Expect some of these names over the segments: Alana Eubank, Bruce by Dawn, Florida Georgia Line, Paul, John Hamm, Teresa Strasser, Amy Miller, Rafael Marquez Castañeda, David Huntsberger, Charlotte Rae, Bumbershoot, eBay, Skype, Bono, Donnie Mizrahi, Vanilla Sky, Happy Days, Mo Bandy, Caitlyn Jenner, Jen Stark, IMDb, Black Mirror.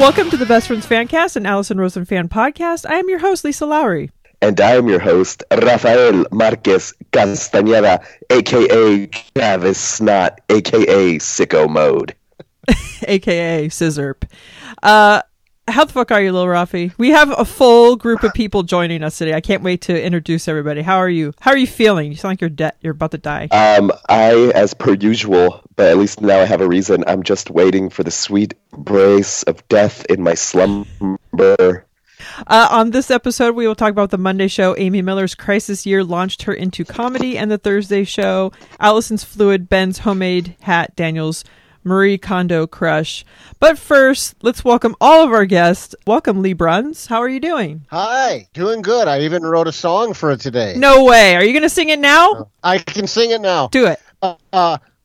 Welcome to the Best Friends Fancast, an Allison Rosen fan podcast. I am your host, Lisa Lowry. And I am your host, Rafael Marquez Castañeda, a.k.a. Travis Snot, a.k.a. Sicko Mode. a.k.a. Scissorp. How the fuck are you, little Rafi? We have a full group of people joining us today. I can't wait to introduce everybody. How are you? How are you feeling? You sound like you're about to die. I, as per usual, but at least now I have a reason. I'm just waiting for the sweet embrace of death in my slumber. On this episode, we will talk about the Monday show, Amy Miller's crisis year launched her into comedy, and the Thursday show, Allison's fluid, Ben's homemade hat, Daniel's Marie Kondo crush. But first, let's welcome all of our guests. Welcome, Lee Bruns. How are you doing? Hi, doing good. I even wrote a song for it today. No way. Are you going to sing it now? I can sing it now. Do it.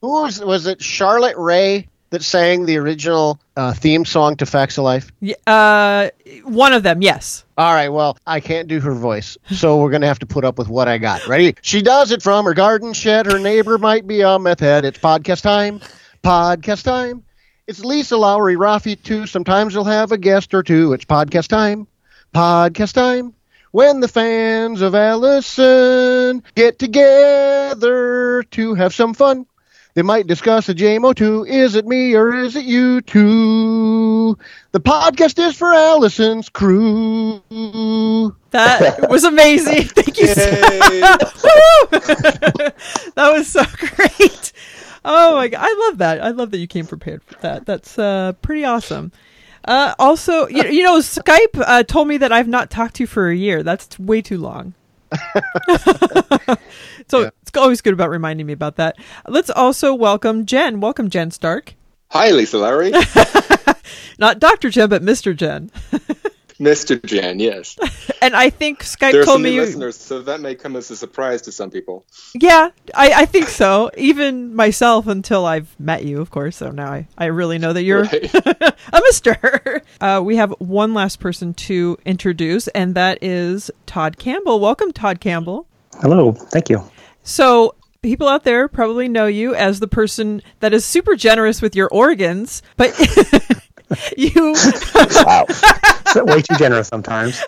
Was it Charlotte Rae that sang the original theme song to Facts of Life? One of them, yes. All right, well, I can't do her voice, so we're going to have to put up with what I got. Ready? She does it from her garden shed. Her neighbor might be a meth head. It's podcast time. Podcast time. It's Lisa Lowry, Rafi too. Sometimes you'll have a guest or two. It's podcast time. Podcast time. When the fans of Allison get together to have some fun, they might discuss a JMO too. Is it me or is it you too? The podcast is for Allison's crew. That was amazing. Thank you. That was so great. Oh my God, I love that. I love that you came prepared for that. That's pretty awesome. Also, you know, Skype told me that I've not talked to you for a year. That's way too long. So yeah. It's always good about reminding me about that. Let's also welcome Jen. Welcome, Jen Stark. Hi, Lisa Lowry. Not Dr. Jen, but Mr. Jen. Mr. Jen, yes. And I think Skype there are told some me listeners, so that may come as a surprise to some people. Yeah, I think so. Even myself, until I've met you, of course. So now I really know that you're right. A mister. We have one last person to introduce, and that is Todd Campbell. Welcome, Todd Campbell. Hello. Thank you. So people out there probably know you as the person that is super generous with your organs, but you... Wow. Way too generous sometimes.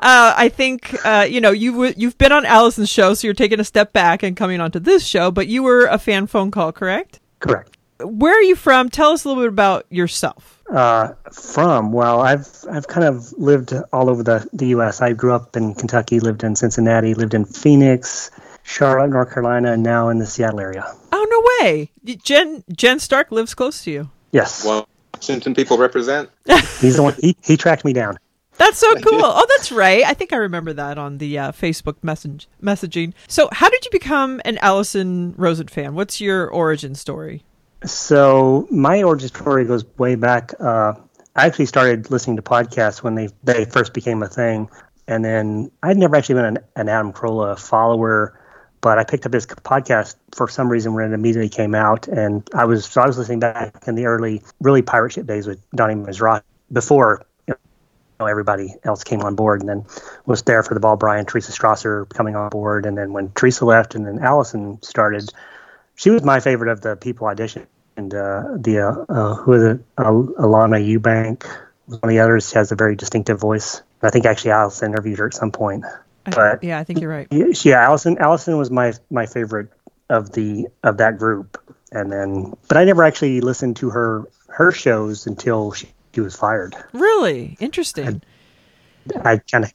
I think you've been on Allison's show, so you're taking a step back and coming onto this show. But you were a fan phone call, correct? Correct. Where are you from? Tell us a little bit about yourself. Well, I've kind of lived all over the U.S. I grew up in Kentucky, lived in Cincinnati, lived in Phoenix, Charlotte, North Carolina, and now in the Seattle area. Oh no way! Jen Stark lives close to you. Yes. Well. Washington people represent. He's the one. He tracked me down. That's so cool. Oh, that's right. I think I remember that on the Facebook messaging. So how did you become an Allison Rosen fan? What's your origin story? So my origin story goes way back. I actually started listening to podcasts when they first became a thing. And then I'd never actually been an Adam Carolla follower, but I picked up his podcast for some reason when it immediately came out, and I was listening back in the early, really pirate ship days with Donnie Mizrahi before everybody else came on board, and then was there for the ball Brian, Teresa Strasser coming on board, and then when Teresa left and then Allison started, she was my favorite of the people auditioned, and Alana Eubank was one of the others. She has a very distinctive voice. I think actually Allison interviewed her at some point. But yeah, I think you're right. Yeah, Allison was my favorite of that group, and then but I never actually listened to her shows until she was fired. Really interesting. I kind of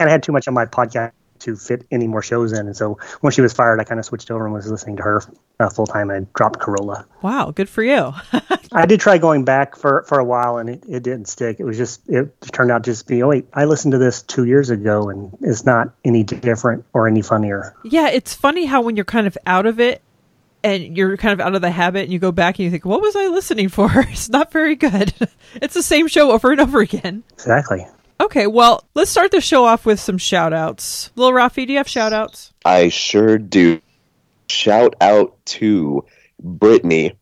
had too much on my podcast to fit any more shows in, and so when she was fired, I kind of switched over and was listening to her full time. I dropped Carolla. Wow, good for you. I did try going back for a while, and it didn't stick. It was it turned out just being, oh wait, I listened to this 2 years ago, and it's not any different or any funnier. Yeah, it's funny how when you're kind of out of it, and you're kind of out of the habit, and you go back and you think, what was I listening for? It's not very good. It's the same show over and over again. Exactly. Okay, well, let's start the show off with some shout-outs. Lil Rafi, do you have shout-outs? I sure do. Shout-out to Brittany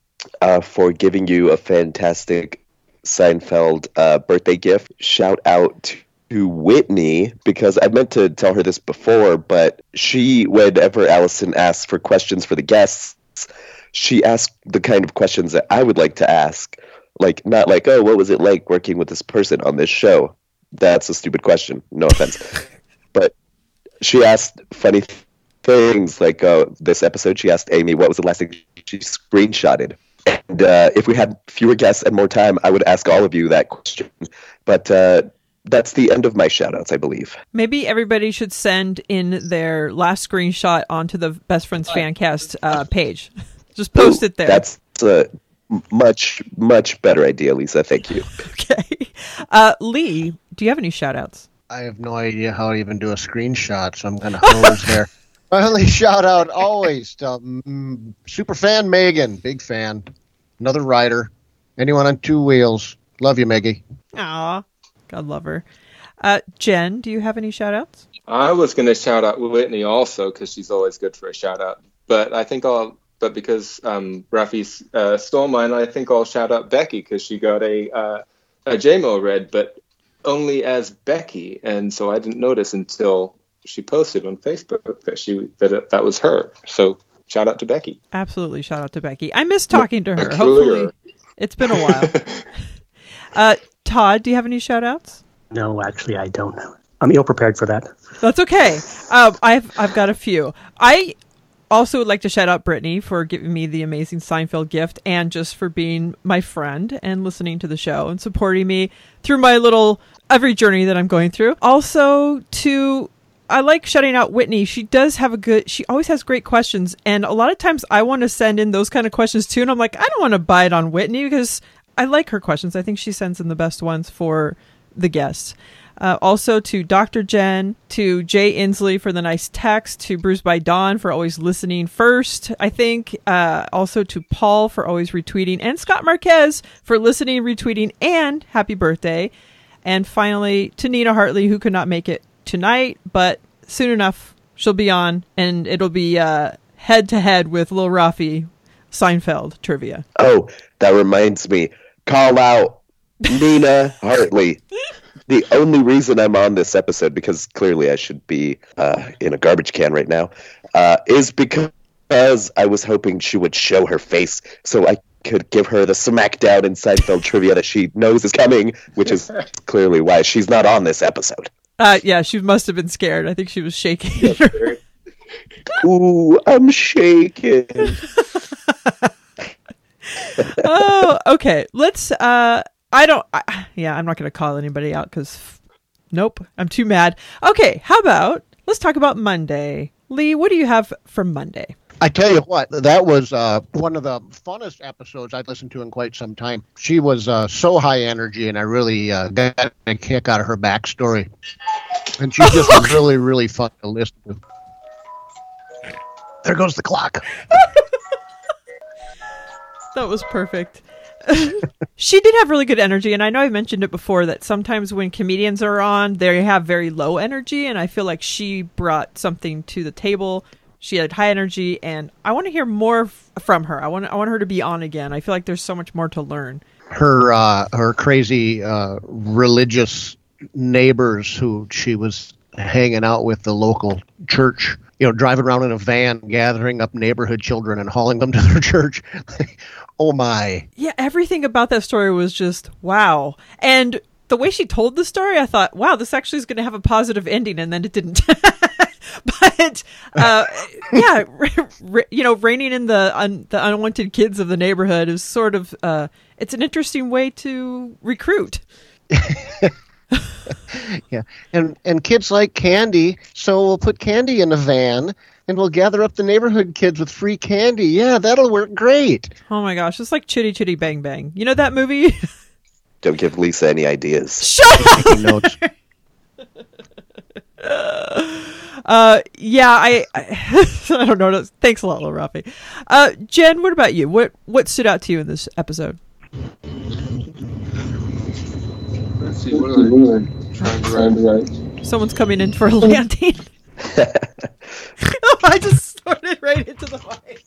for giving you a fantastic Seinfeld birthday gift. Shout-out to Whitney, because I meant to tell her this before, but she, whenever Allison asks for questions for the guests, she asked the kind of questions that I would like to ask. Like, not like, oh, what was it like working with this person on this show? That's a stupid question. No offense. But she asked funny things like, this episode, she asked Amy, what was the last thing she screenshotted? And if we had fewer guests and more time, I would ask all of you that question. But that's the end of my shout-outs, I believe. Maybe everybody should send in their last screenshot onto the Best Friends Fancast page. Just post it there. That's much, much better idea, Lisa. Thank you. Okay. Lee, do you have any shout-outs? I have no idea how to even do a screenshot, so I'm going to hose there. My only shout-out always to super fan Megan. Big fan. Another rider. Anyone on two wheels. Love you, Meggie. Aw. God love her. Jen, do you have any shout-outs? I was going to shout-out Whitney also because she's always good for a shout-out. But I think I'll... But because Rafi stole mine, I think I'll shout out Becky because she got a JMO read, but only as Becky, and so I didn't notice until she posted on Facebook that that was her. So shout out to Becky. Absolutely, shout out to Becky. I miss talking to her. Hopefully, it's been a while. Todd, do you have any shout outs? No, actually, I don't. I'm ill prepared for that. That's okay. I've got a few. I also would like to shout out Brittany for giving me the amazing Seinfeld gift and just for being my friend and listening to the show and supporting me through my little every journey that I'm going through. Also, I like shouting out Whitney. She does have she always has great questions. And a lot of times I want to send in those kind of questions too. And I'm like, I don't want to bite on Whitney because I like her questions. I think she sends in the best ones for the guests. Also to Dr. Jen, to Jay Inslee for the nice text, to Bruce by Dawn for always listening first, I think. Also to Paul for always retweeting, and Scott Marquez for listening, retweeting, and happy birthday. And finally, to Nina Hartley, who could not make it tonight, but soon enough, she'll be on, and it'll be head-to-head with Lil Rafi Seinfeld trivia. Oh, that reminds me. Call out Nina Hartley. The only reason I'm on this episode, because clearly I should be in a garbage can right now, is because I was hoping she would show her face so I could give her the smackdown in Seinfeld trivia that she knows is coming, which is clearly why she's not on this episode. Yeah, she must have been scared. I think she was shaking. Ooh, I'm shaking. Oh, okay. Let's... I'm not going to call anybody out because, nope, I'm too mad. Okay, how about, let's talk about Monday. Lee, what do you have for Monday? I tell you what, that was one of the funnest episodes I've listened to in quite some time. She was so high energy, and I really got a kick out of her backstory. And she's just really, really fun to listen to. There goes the clock. That was perfect. She did have really good energy, and I know I've mentioned it before that sometimes when comedians are on, they have very low energy, and I feel like she brought something to the table. She had high energy, and I want to hear more from her. I want her to be on again. I feel like there's so much more to learn. Her crazy religious neighbors who she was hanging out with, the local church, driving around in a van, gathering up neighborhood children and hauling them to their church. Oh, my. Yeah, everything about that story was just, wow. And the way she told the story, I thought, wow, this actually is going to have a positive ending. And then it didn't. But, yeah, reining in the unwanted kids of the neighborhood is sort of, it's an interesting way to recruit. Yeah. And kids like candy, so we'll put candy in a van. And we'll gather up the neighborhood kids with free candy. Yeah, that'll work great. Oh, my gosh. It's like Chitty Chitty Bang Bang. You know that movie? Don't give Lisa any ideas. Shut up! Notes. Yeah, I don't know. Thanks a lot, Lil Rafi. Jen, what about you? What stood out to you in this episode? Let's see. What are they trying to write? Someone's coming in for a landing. I just started right into the mic.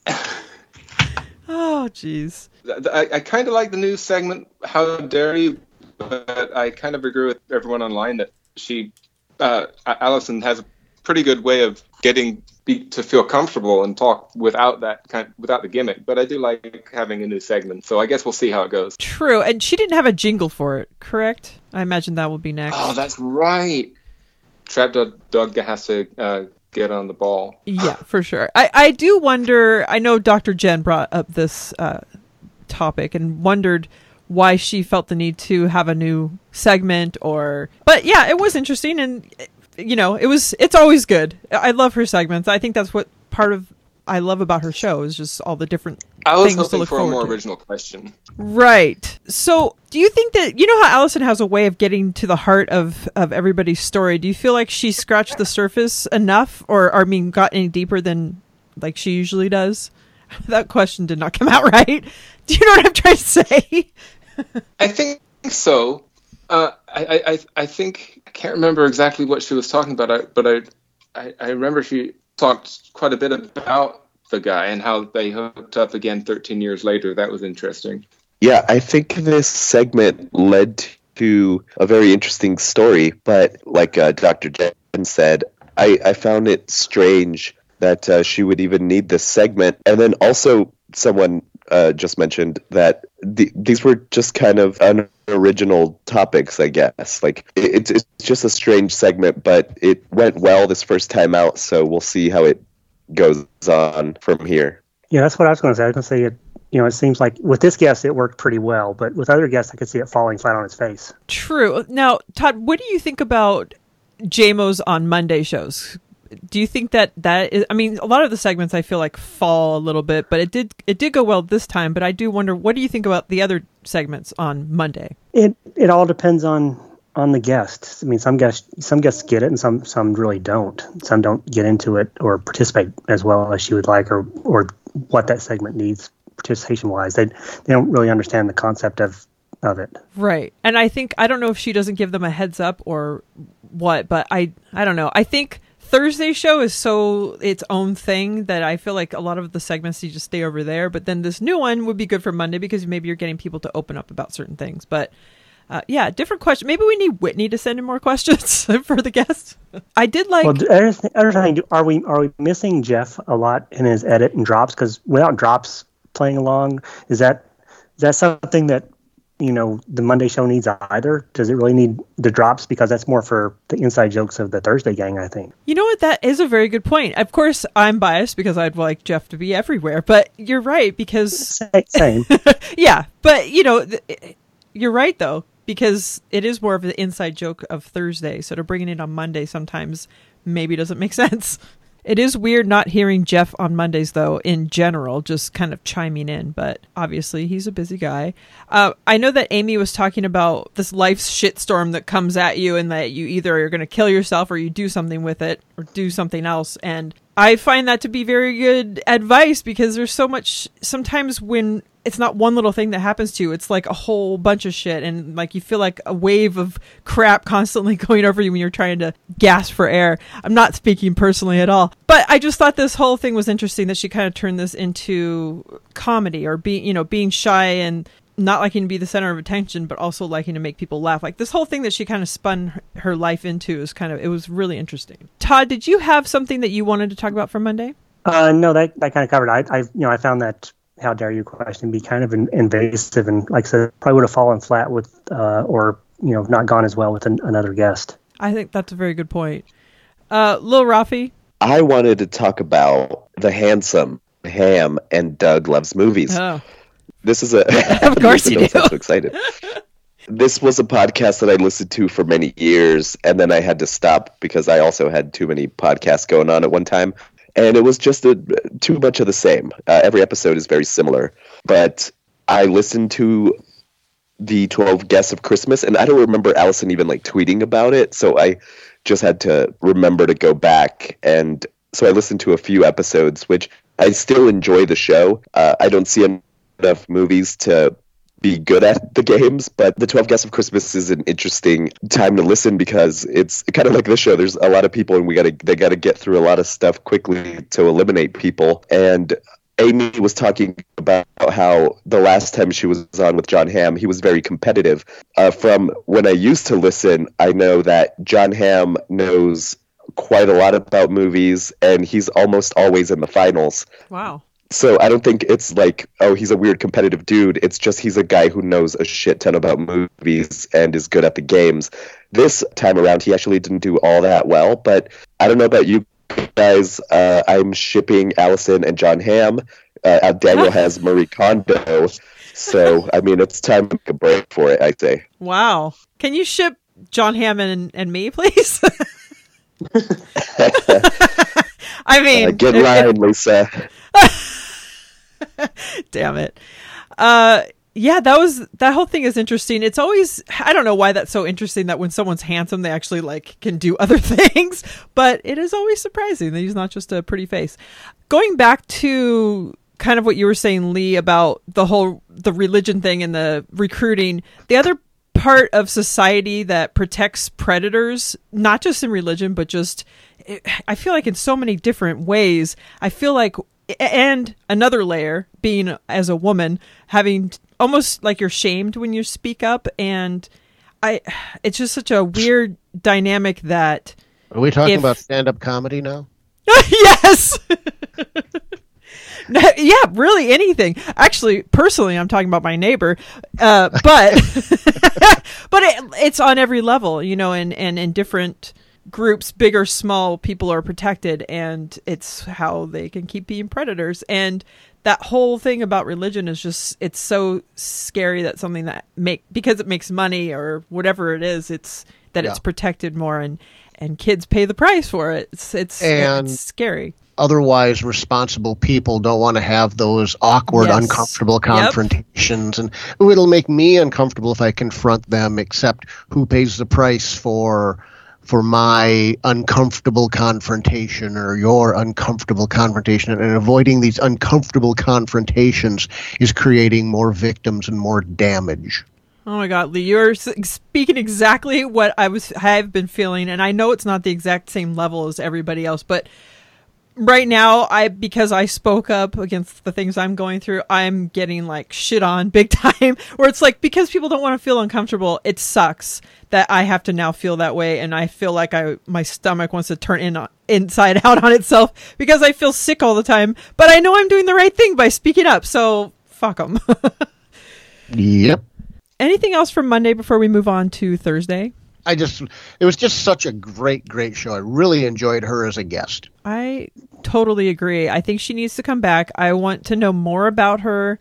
Oh, jeez. I kind of like the new segment, How Dare You, but I kind of agree with everyone online that Allison has a pretty good way of getting to feel comfortable and talk without that without the gimmick. But I do like having a new segment, so I guess we'll see how it goes. True. And she didn't have a jingle for it, correct? I imagine that will be next. Oh, that's right. Trap Doug has to get on the ball. Yeah, for sure. I do wonder, I know Dr. Jen brought up this topic and wondered why she felt the need to have a new segment or... But yeah, it was interesting and... You know, it's always good. I love her segments. I think that's what I love about her show is just all the different things to look forward to. I was hoping for a more original question. Right. So do you think that, you know how Allison has a way of getting to the heart of everybody's story? Do you feel like she scratched the surface enough or got any deeper than like she usually does? That question did not come out right. Do you know what I'm trying to say? I think so. I think I can't remember exactly what she was talking about, but I remember she talked quite a bit about the guy and how they hooked up again 13 years later. That was interesting. Yeah, I think this segment led to a very interesting story, but like Dr. Jen said, I found it strange that she would even need this segment. And then also someone just mentioned that these were just kind of unoriginal topics, I guess. Like it's just a strange segment, but it went well this first time out, so we'll see how it goes on from here. Yeah, that's what I was going to say. I was going to say it. You know, it seems like with this guest it worked pretty well, but with other guests I could see it falling flat on its face. True. Now, Todd, what do you think about JMO's on Monday shows? Do you think that is, I mean, a lot of the segments I feel like fall a little bit, but it did go well this time. But I do wonder, what do you think about the other segments on Monday? It all depends on the guests. I mean, some guests get it and some really don't. Some don't get into it or participate as well as you would like or what that segment needs participation wise. They don't really understand the concept of it. Right. And I think, I don't know if she doesn't give them a heads up or what, but I don't know. I think Thursday show is so its own thing that I feel like a lot of the segments you just stay over there, but then this new one would be good for Monday because maybe you're getting people to open up about certain things. But yeah, different question. Maybe we need Whitney to send in more questions for the guests. I did like. Well, are we missing Jeff a lot in his edit and drops? Because without drops playing along, is that something that, you know, the Monday show needs either? Does it really need the drops? Because that's more for the inside jokes of the Thursday gang, I think. You know what? That is a very good point. Of course, I'm biased because I'd like Jeff to be everywhere, but you're right because... Same. Yeah, but, you know, you're right, though, because it is more of the inside joke of Thursday. So to bring it in on Monday sometimes maybe doesn't make sense. It is weird not hearing Jeff on Mondays, though, in general, just kind of chiming in. But obviously, he's a busy guy. I know that Amy was talking about this life's shitstorm that comes at you and that you either are going to kill yourself or you do something with it or do something else. And I find that to be very good advice because there's so much sometimes when it's not one little thing that happens to you. It's like a whole bunch of shit. And like you feel like a wave of crap constantly going over you when you're trying to gasp for air. I'm not speaking personally at all. But I just thought this whole thing was interesting that she kind of turned this into comedy or being shy and not liking to be the center of attention, but also liking to make people laugh. Like this whole thing that she kind of spun her life into is kind of, it was really interesting. Todd, did you have something that you wanted to talk about for Monday? No, that kind of covered it. I found that how dare you question be kind of invasive and like I said, probably would have fallen flat with or not gone as well with another guest. I think that's a very good point. Lil Rafi? I wanted to talk about the handsome Ham and Doug Loves Movies. Oh. This is a... Of course you do. I'm so excited. This was a podcast that I listened to for many years and then I had to stop because I also had too many podcasts going on at one time. And it was just too much of the same. Every episode is very similar. But I listened to the 12 Guests of Christmas, and I don't remember Allison even like tweeting about it. So I just had to remember to go back. And so I listened to a few episodes, which I still enjoy the show. I don't see enough movies to be good at the games, but the 12 Guests of Christmas is an interesting time to listen because it's kind of like this show. There's a lot of people and they gotta get through a lot of stuff quickly to eliminate people. And Amy was talking about how the last time she was on with John Hamm, he was very competitive. From when I used to listen, I know that John Hamm knows quite a lot about movies, and he's almost always in the finals. Wow. So I don't think it's like, oh, he's a weird competitive dude. It's just he's a guy who knows a shit ton about movies and is good at the games. This time around, he actually didn't do all that well, but I don't know about you guys. I'm shipping Allison and John Hamm. Daniel has Marie Kondo. So, I mean, it's time to make a break for it, I say. Wow. Can you ship John Hamm and me, please? I mean... get in line, Lisa. Damn it. Yeah, that whole thing is interesting. It's always, I don't know why that's so interesting that when someone's handsome, they actually like can do other things, but it is always surprising that he's not just a pretty face. Going back to kind of what you were saying, Lee, about the religion thing and the recruiting, the other part of society that protects predators, not just in religion, but just, I feel like in so many different ways, I feel like, and another layer being as a woman, having almost like you're shamed when you speak up. And it's just such a weird dynamic that. Are we talking about stand-up comedy now? Yes. Yeah, really anything. Actually, personally, I'm talking about my neighbor, but but it's on every level, you know, and in different groups, big or small, people are protected, and it's how they can keep being predators. And that whole thing about religion is just, it's so scary that something that because it makes money or whatever it is, it's that it's protected more, and kids pay the price for it. It's scary. Otherwise responsible people don't want to have those awkward, uncomfortable confrontations. Yep. And it'll make me uncomfortable if I confront them, except who pays the price for my uncomfortable confrontation or your uncomfortable confrontation. And avoiding these uncomfortable confrontations is creating more victims and more damage. Oh my God, Lee, you're speaking exactly what I've been feeling. And I know it's not the exact same level as everybody else, but right now, because I spoke up against the things I'm going through, I'm getting like shit on big time, where it's like, because people don't want to feel uncomfortable, it sucks that I have to now feel that way. And I feel like my stomach wants to turn inside out on itself because I feel sick all the time, but I know I'm doing the right thing by speaking up. So fuck them. Yep. Anything else from Monday before we move on to Thursday? It was just such a great, great show. I really enjoyed her as a guest. I totally agree. I think she needs to come back. I want to know more about her.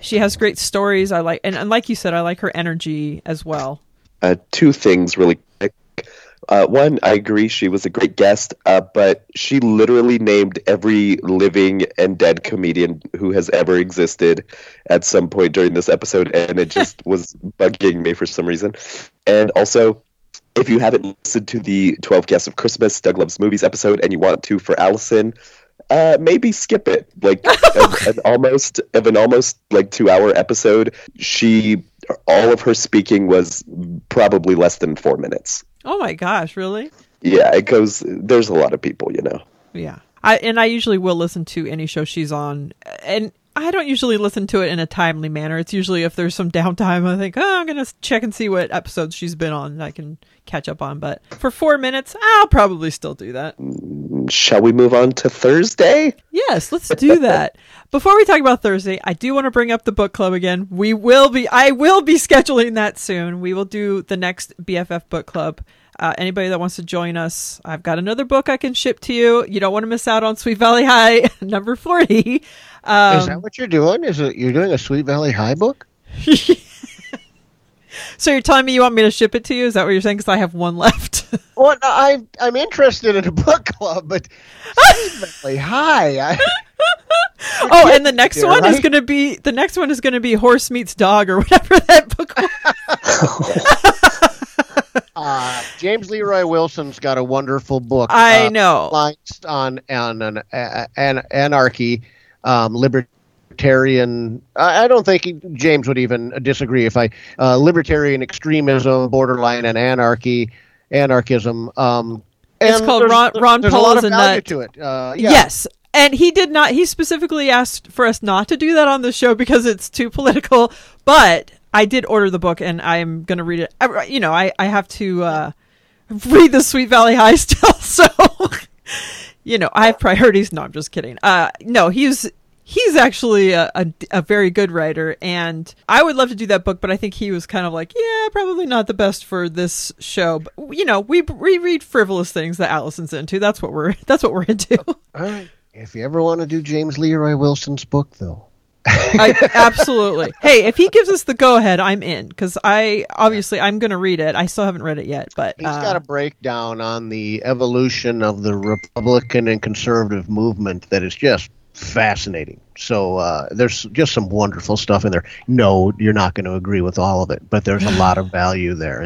She has great stories. And like you said, I like her energy as well. Two things really quick. One, I agree she was a great guest, but she literally named every living and dead comedian who has ever existed at some point during this episode, and it just was bugging me for some reason. And also, if you haven't listened to the 12 Guests of Christmas, Doug Loves Movies episode, and you want to for Allison, maybe skip it. Like an almost like 2-hour episode, all of her speaking was probably less than 4 minutes. Oh my gosh, really? Yeah, it goes. There's a lot of people, you know. Yeah, I usually will listen to any show she's on, and I don't usually listen to it in a timely manner. It's usually if there's some downtime, I think, I'm going to check and see what episodes she's been on that I can catch up on. But for 4 minutes, I'll probably still do that. Shall we move on to Thursday? Yes, let's do that. Before we talk about Thursday, I do want to bring up the book club again. I will be scheduling that soon. We will do the next BFF book club. Anybody that wants to join us, I've got another book I can ship to you. You don't want to miss out on Sweet Valley High, number 40. Is that what you're doing? You're doing a Sweet Valley High book? So you're telling me you want me to ship it to you? Is that what you're saying? Because I have one left. Well, I'm interested in a book club, but Sweet Valley High. And the next one is going to be Horse Meets Dog or whatever that book was. James Leroy Wilson's got a wonderful book. I know. Lines on an anarchy, libertarian. I don't think James would even disagree if I libertarian extremism, borderline, and anarchism. It's called Ron Paul's, and that to it. Yes. And he did not. He specifically asked for us not to do that on the show because it's too political. But I did order the book, and I'm going to read it. I have to read the Sweet Valley High still, so you know, I have priorities. No, I'm just kidding. No, he's actually a very good writer, and I would love to do that book, but I think he was kind of like, yeah, probably not the best for this show. But, you know, we read frivolous things that Allison's into. That's what we're into. All right. If you ever want to do James Leroy Wilson's book, though. Absolutely. Hey, if he gives us the go-ahead, I'm in, because I'm going to read it. I still haven't read it yet, but he's got a breakdown on the evolution of the Republican and conservative movement that is just fascinating. So there's just some wonderful stuff in there. No, you're not going to agree with all of it, but there's a lot of value there,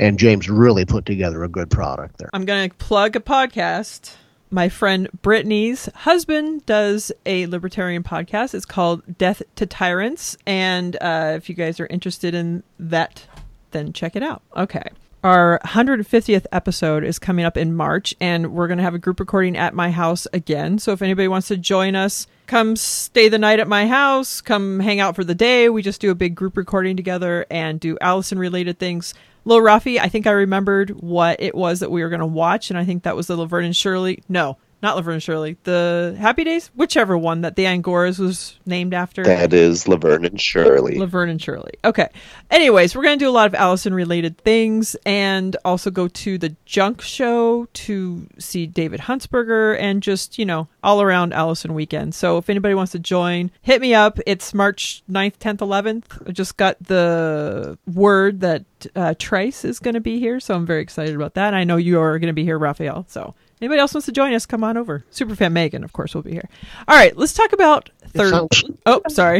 and James really put together a good product there. I'm going to plug a podcast. My friend Brittany's husband does a libertarian podcast. It's called Death to Tyrants. And if you guys are interested in that, then check it out. Okay. Our 150th episode is coming up in March, and we're going to have a group recording at my house again. So if anybody wants to join us, come stay the night at my house, come hang out for the day. We just do a big group recording together and do Allison-related things. Lil Rafi, I think I remembered what it was that we were going to watch, and I think that was the Laverne and Shirley. No, not Laverne and Shirley. The Happy Days? Whichever one that the Angoras was named after. That is Laverne and Shirley. Laverne and Shirley. Okay. Anyways, we're going to do a lot of Allison-related things, and also go to the Junk Show to see David Huntsberger, and just, you know, all-around Allison weekend. So if anybody wants to join, hit me up. It's March 9th, 10th, 11th. I just got the word that Trice is going to be here, so I'm very excited about that. I know you are going to be here, Rafael, so anybody else wants to join us, come on over. Superfan Megan, of course, will be here. All right, let's talk about third.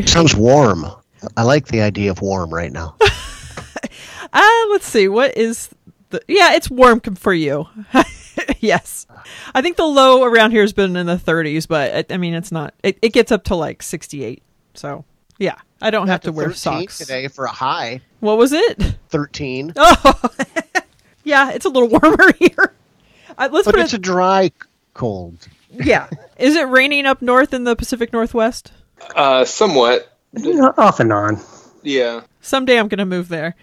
Sounds warm. I like the idea of warm right now. Let's see, what is the, yeah, it's warm for you. Yes, I think the low around here has been in the 30s, but I mean, it's not, it gets up to like 68, so yeah, I don't have to wear socks today for a high. What was it? 13. Oh, yeah, it's a little warmer here. But it's a dry cold. Yeah. Is it raining up north in the Pacific Northwest? Somewhat. Off and on. Yeah. Someday I'm going to move there.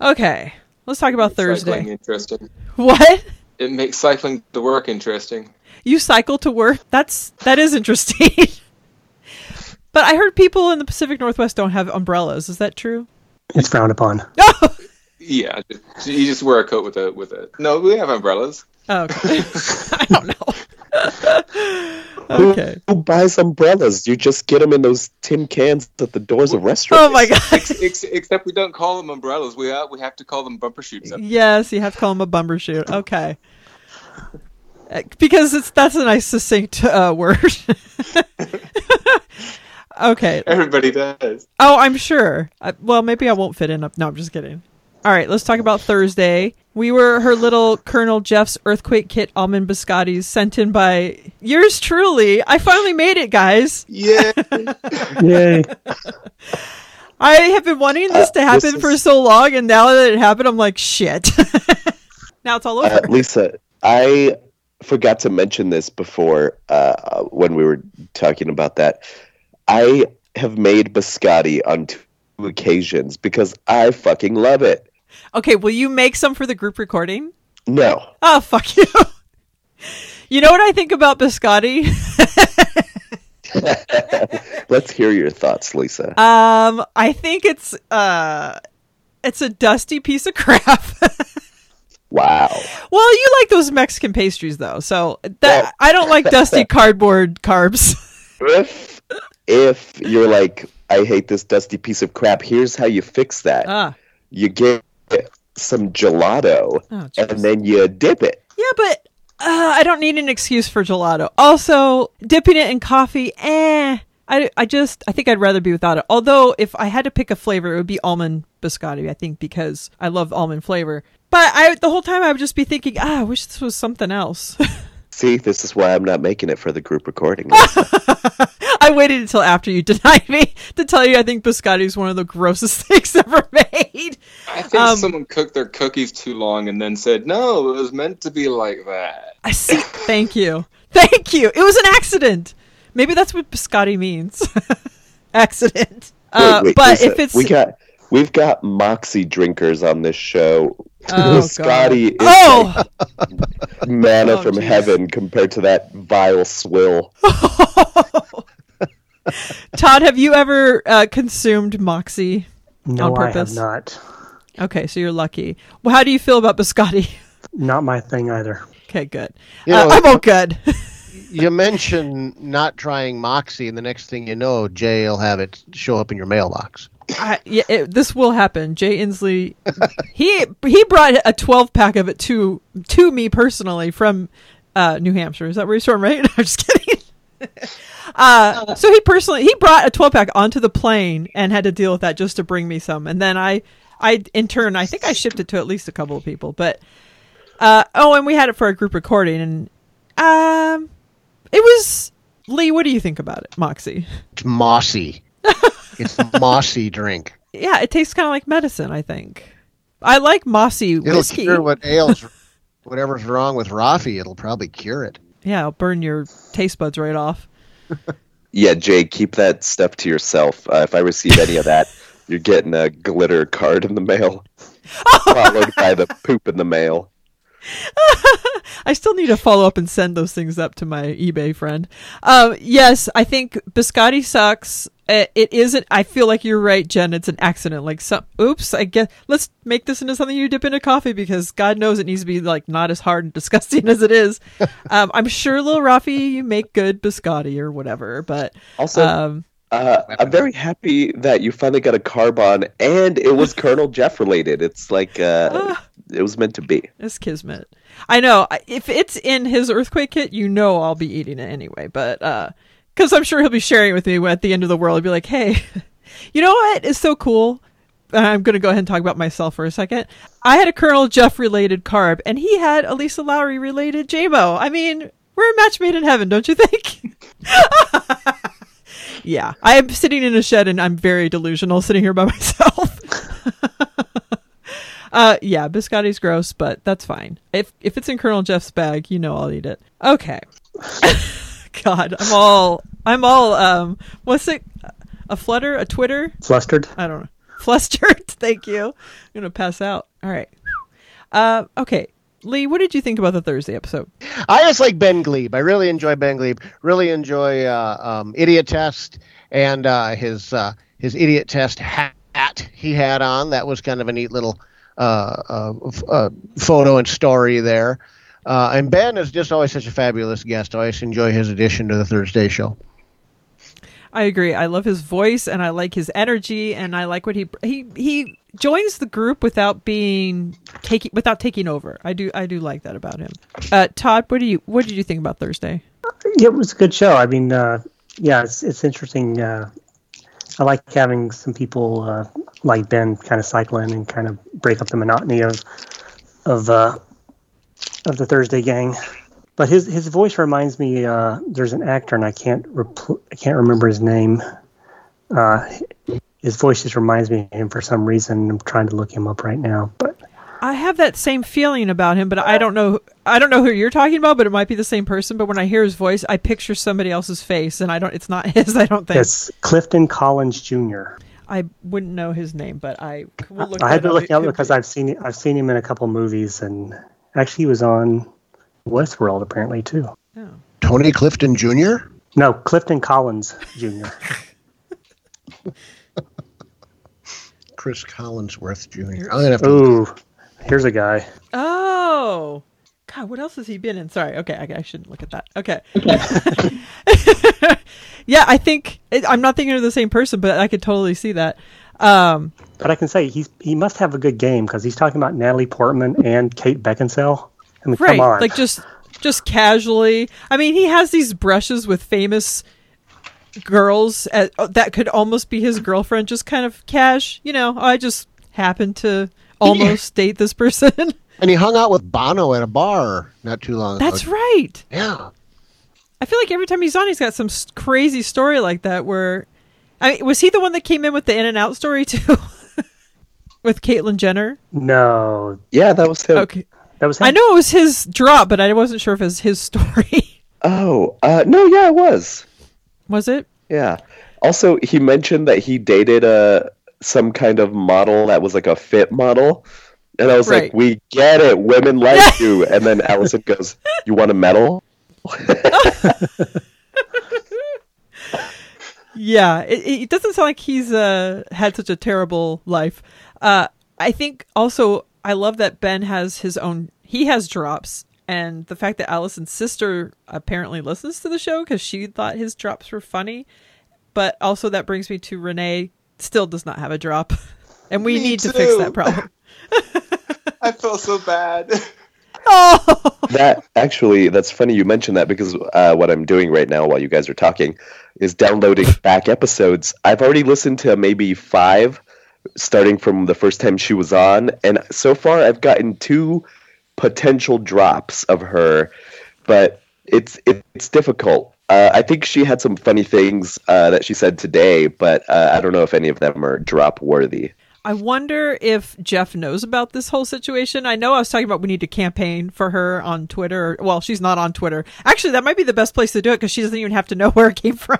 Okay. Let's talk about Thursday. Cycling interesting. What? It makes cycling to work interesting. You cycle to work? That is interesting. But I heard people in the Pacific Northwest don't have umbrellas. Is that true? It's frowned upon. Oh! Yeah, you just wear a coat with it. No, we have umbrellas. Oh, okay. I don't know. Okay. Who buys umbrellas? You just get them in those tin cans at the doors of restaurants. Oh my god! Except we don't call them umbrellas. We have to call them bumper shoots. Yes, you have to call them a bumper shoot. Okay. Because that's a nice succinct word. Okay. Everybody does. Oh, I'm sure. Well, maybe I won't fit in. No, I'm just kidding. All right, let's talk about Thursday. We were her little Colonel Jeff's earthquake kit almond biscottis sent in by yours truly. I finally made it, guys. Yay. Yay. I have been wanting this to happen for so long, and now that it happened, I'm like, shit. Now it's all over. Lisa, I forgot to mention this before when we were talking about that. I have made biscotti on two occasions because I fucking love it. Okay, will you make some for the group recording? No. Oh, fuck you. You know what I think about biscotti? Let's hear your thoughts, Lisa. I think it's a dusty piece of crap. Wow. Well, you like those Mexican pastries, though, so that I don't like dusty cardboard carbs. If you're like, I hate this dusty piece of crap, here's how you fix that. You get some gelato, and then you dip it. Yeah, but I don't need an excuse for gelato. Also, dipping it in coffee, I think I'd rather be without it. Although, if I had to pick a flavor, it would be almond biscotti, I think, because I love almond flavor. But the whole time I would just be thinking, I wish this was something else. See, this is why I'm not making it for the group recording. I waited until after you denied me to tell you I think biscotti is one of the grossest things ever made. I think someone cooked their cookies too long and then said, no, it was meant to be like that. I see. Thank you. Thank you. It was an accident. Maybe that's what biscotti means. Accident. Wait, but Lisa, we've got moxie drinkers on this show Scotty is like manna from heaven compared to that vile swill. Todd, have you ever consumed Moxie on purpose? No, I have not. Okay, so you're lucky. Well, how do you feel about biscotti? Not my thing either. Okay, good. You know, I'm all good. You mentioned not trying Moxie, and the next thing you know, Jay will have it show up in your mailbox. This will happen. Jay Inslee, he brought a 12-pack of it to me personally from New Hampshire. Is that where he's from, right? I'm just kidding. So he brought a 12-pack onto the plane and had to deal with that just to bring me some. And then I in turn, I think I shipped it to at least a couple of people. But and we had it for a group recording, and it was Lee. What do you think about it, Moxie? It's mossy. It's a mossy drink. Yeah, it tastes kind of like medicine. I think I like mossy whiskey. It'll cure what ails, whatever's wrong with Rafi. It'll probably cure it. Yeah, it'll burn your taste buds right off. Yeah, Jay, keep that stuff to yourself. If I receive any of that, you're getting a glitter card in the mail, followed by the poop in the mail. I still need to follow up and send those things up to my eBay friend. Yes, I think biscotti sucks. It isn't. I feel like you're right, Jen. It's an accident. Like, oops. I guess let's make this into something you dip into coffee, because God knows it needs to be like not as hard and disgusting as it is. I'm sure, little Rafi, you make good biscotti or whatever. But also, I'm very happy that you finally got a carb on, and it was Colonel Jeff related. It's like it was meant to be. It's kismet. I know. If it's in his earthquake kit, you know I'll be eating it anyway. But. Because I'm sure he'll be sharing it with me at the end of the world. He'll be like, hey, you know what is so cool? I'm going to go ahead and talk about myself for a second. I had a Colonel Jeff-related carb, and he had a Lisa Lowry-related JMO. I mean, we're a match made in heaven, don't you think? Yeah, I am sitting in a shed, and I'm very delusional sitting here by myself. Yeah, biscotti's gross, but that's fine. If it's in Colonel Jeff's bag, you know I'll eat it. Okay. God, I'm all what's it? A flutter? A twitter? Flustered. I don't know. Flustered. Thank you. I'm going to pass out. All right. Okay. Lee, what did you think about the Thursday episode? I just like Ben Gleib. I really enjoy Ben Gleib. Really enjoy Idiot Test and his Idiot Test hat he had on. That was kind of a neat little photo and story there. And Ben is just always such a fabulous guest. I always enjoy his addition to the Thursday show. I agree. I love his voice, and I like his energy, and I like what he joins the group without taking over. I do like that about him. Todd, what did you think about Thursday? It was a good show. I mean, it's interesting. I like having some people like Ben kind of cycle in and kind of break up the monotony of the Thursday gang. But his voice reminds me, there's an actor, and I can't remember his name. His voice just reminds me of him for some reason. I'm trying to look him up right now, but I have that same feeling about him, but I don't know who you're talking about, but it might be the same person. But when I hear his voice, I picture somebody else's face, and it's not his, I don't think. It's Clifton Collins Jr. I wouldn't know his name, but I will look. I had been looking up because I've seen him in a couple movies, and actually, he was on Westworld, apparently, too. Oh. Tony Clifton Jr.? No, Clifton Collins Jr. Chris Collinsworth Jr. I'm gonna have to look. Here's a guy. Oh! God, what else has he been in? Sorry, okay, I shouldn't look at that. Okay. Yeah, I think... I'm not thinking of the same person, but I could totally see that. But I can say he must have a good game, because he's talking about Natalie Portman and Kate Beckinsale. I mean, right, come on. Like just casually. I mean, he has these brushes with famous girls that could almost be his girlfriend, just kind of cash. You know, I just happened to almost date this person. And he hung out with Bono at a bar not too long ago. That's right. Yeah. I feel like every time he's on, he's got some crazy story like that where... I mean, was he the one that came in with the In-N-Out story too, with Caitlyn Jenner? No, yeah, that was him. Okay, that was him. I know it was his drop, but I wasn't sure if it was his story. Oh, no, yeah, it was. Was it? Yeah. Also, he mentioned that he dated some kind of model that was like a fit model, And I was like, we get it. Women like you. And then Allison goes, you want a medal? Yeah, it doesn't sound like he's had such a terrible life. I think also I love that Ben has his own. He has drops, and the fact that Allison's sister apparently listens to the show because she thought his drops were funny. But also that brings me to Renee still does not have a drop, and we need to fix that problem. I feel so bad. Oh, that actually, that's funny you mentioned that because what I'm doing right now while you guys are talking is downloading back episodes. I've already listened to maybe 5 starting from the first time she was on, and so far I've gotten 2 potential drops of her, but it's difficult. I think she had some funny things that she said today, but I don't know if any of them are drop worthy. I wonder if Jeff knows about this whole situation. I know I was talking about we need to campaign for her on Twitter. Well, she's not on Twitter. Actually, that might be the best place to do it because she doesn't even have to know where it came from.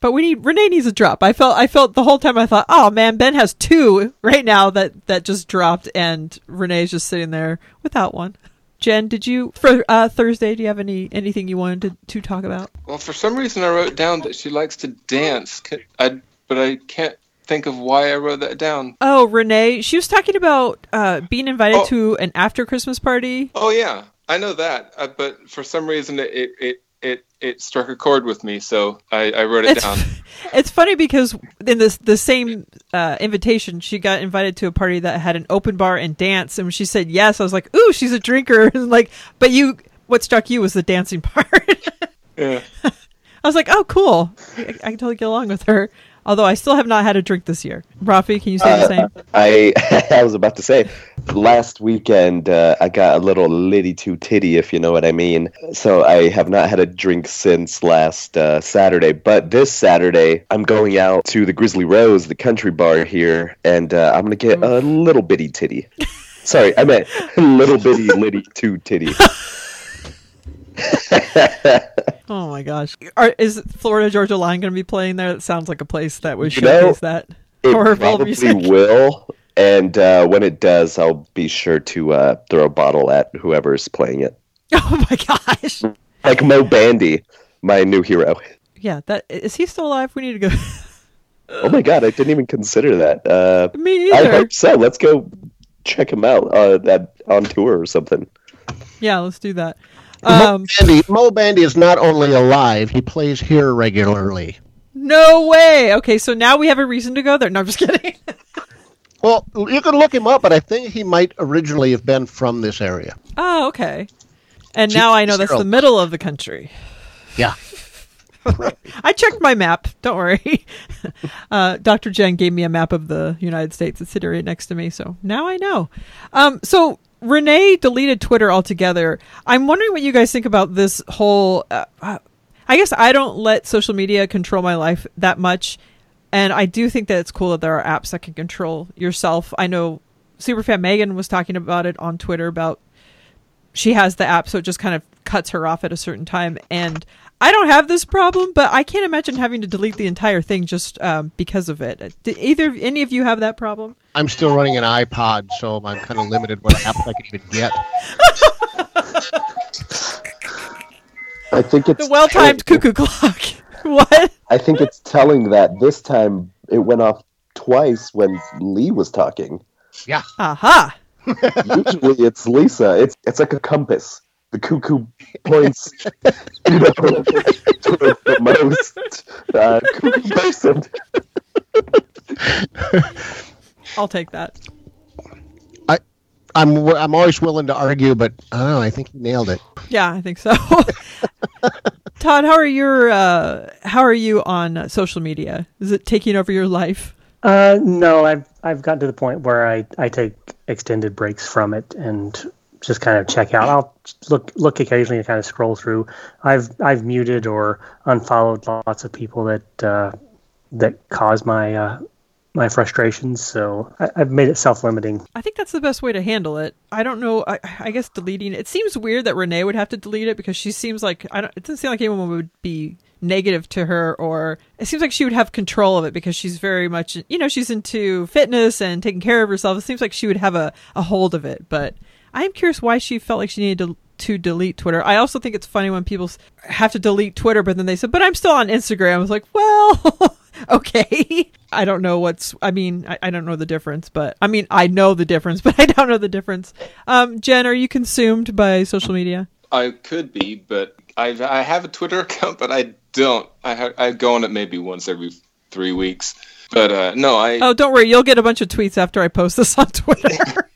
But Renee needs a drop. I felt the whole time I thought, oh man, Ben has 2 right now that just dropped, and Renee's just sitting there without one. Jen, did you for Thursday? Do you have anything you wanted to talk about? Well, for some reason I wrote down that she likes to dance, but I can't think of why I wrote that down. Oh, Renee, she was talking about being invited to an after Christmas party. Oh yeah, I know that, but for some reason it struck a chord with me, so I wrote it down. It's funny because in the same invitation, she got invited to a party that had an open bar and dance, and when she said yes, I was like, "Ooh, she's a drinker!" Like, but what struck you was the dancing part. Yeah, I was like, "Oh, cool! I can totally get along with her." Although I still have not had a drink this year. Rafi, can you say the same? I was about to say, last weekend I got a little litty too titty, if you know what I mean. So I have not had a drink since last Saturday. But this Saturday, I'm going out to the Grizzly Rose, the country bar here, and I'm going to get a little bitty titty. Sorry, I meant little bitty litty too titty. Oh my gosh! Is Florida Georgia Line going to be playing there? That sounds like a place that would showcase that. It probably will, and when it does, I'll be sure to throw a bottle at whoever's playing it. Oh my gosh! Like Mo Bandy, my new hero. Yeah, is he still alive? We need to go. Oh my god! I didn't even consider that. Me either. I hope so. Let's go check him out on tour or something. Yeah, let's do that. Mo Bandy is not only alive, he plays here regularly. No way! Okay, so now we have a reason to go there. No, I'm just kidding. Well, you can look him up, but I think he might originally have been from this area. Oh, okay. And now I know that's the middle of the country. Yeah. I checked my map. Don't worry. Dr. Jen gave me a map of the United States. It's sitting right next to me, so now I know. So... Renee deleted Twitter altogether. I'm wondering what you guys think about this whole... I guess I don't let social media control my life that much. And I do think that it's cool that there are apps that can control yourself. I know Superfan Megan was talking about it on Twitter about... She has the app, so it just kind of cuts her off at a certain time. And I don't have this problem, but I can't imagine having to delete the entire thing just because of it. Did any of you have that problem? I'm still running an iPod, so I'm kind of limited what apps I can even get. I think it's the well-timed cuckoo clock. What? I think it's telling that this time it went off twice when Lee was talking. Yeah. Aha. Usually it's Lisa. It's like a compass. The cuckoo points to the most cuckoo person. I'll take that. I'm always willing to argue, but I don't know. I think you nailed it. Yeah, I think so. Todd, how are you on social media? Is it taking over your life? No, I've gotten to the point where I take extended breaks from it and just kind of check out. I'll look occasionally and kind of scroll through. I've muted or unfollowed lots of people that cause my my frustrations, so I've made it self-limiting. I think that's the best way to handle it. I don't know. I guess deleting it seems weird that Renee would have to delete it, because she seems like it doesn't seem like anyone would be negative to her, or it seems like she would have control of it, because she's very much, you know, she's into fitness and taking care of herself. It seems like she would have a hold of it, but I am curious why she felt like she needed to delete Twitter. I also think it's funny when people have to delete Twitter, but then they said, but I'm still on Instagram. I was like, well, okay. I don't know I don't know the difference, but I mean, I know the difference, but I don't know the difference. Jen, are you consumed by social media? I could be, but I have a Twitter account, but I don't. I go on it maybe once every 3 weeks, but no, Oh, don't worry. You'll get a bunch of tweets after I post this on Twitter.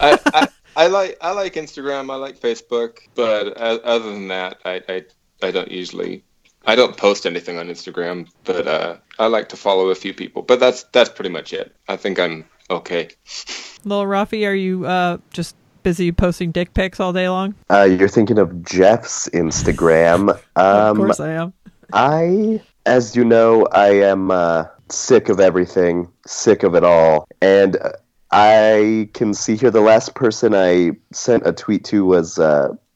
I like Instagram. I like Facebook, but other than that, I don't usually. I don't post anything on Instagram, but I like to follow a few people. But that's pretty much it. I think I'm okay. Lil Rafi, are you just busy posting dick pics all day long? You're thinking of Jeff's Instagram. Of course I am. As you know, I am sick of everything, sick of it all, and. I can see here the last person I sent a tweet to was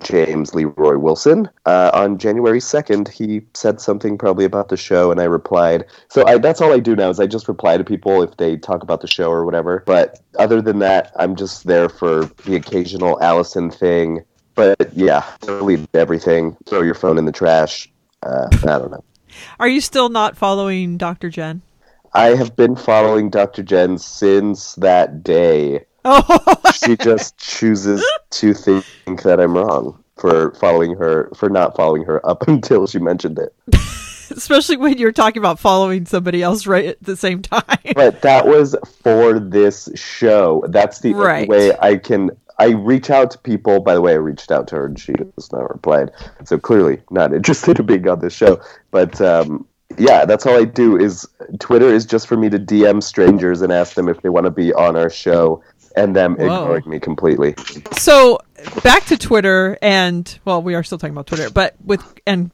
James Leroy Wilson. On January 2nd, he said something probably about the show, and I replied. So that's all I do now is I just reply to people if they talk about the show or whatever. But other than that, I'm just there for the occasional Allison thing. But yeah, delete everything. Throw your phone in the trash. I don't know. Are you still not following Dr. Jen? I have been following Dr. Jen since that day. Oh. She just chooses to think that I'm wrong for not following her up until she mentioned it. Especially when you're talking about following somebody else right at the same time. But that was for this show. That's the only way I reach out to people. By the way, I reached out to her and she has not replied. So clearly not interested in being on this show. But, yeah, that's all I do is Twitter is just for me to DM strangers and ask them if they want to be on our show and them ignoring me completely. So back to Twitter and we are still talking about Twitter, but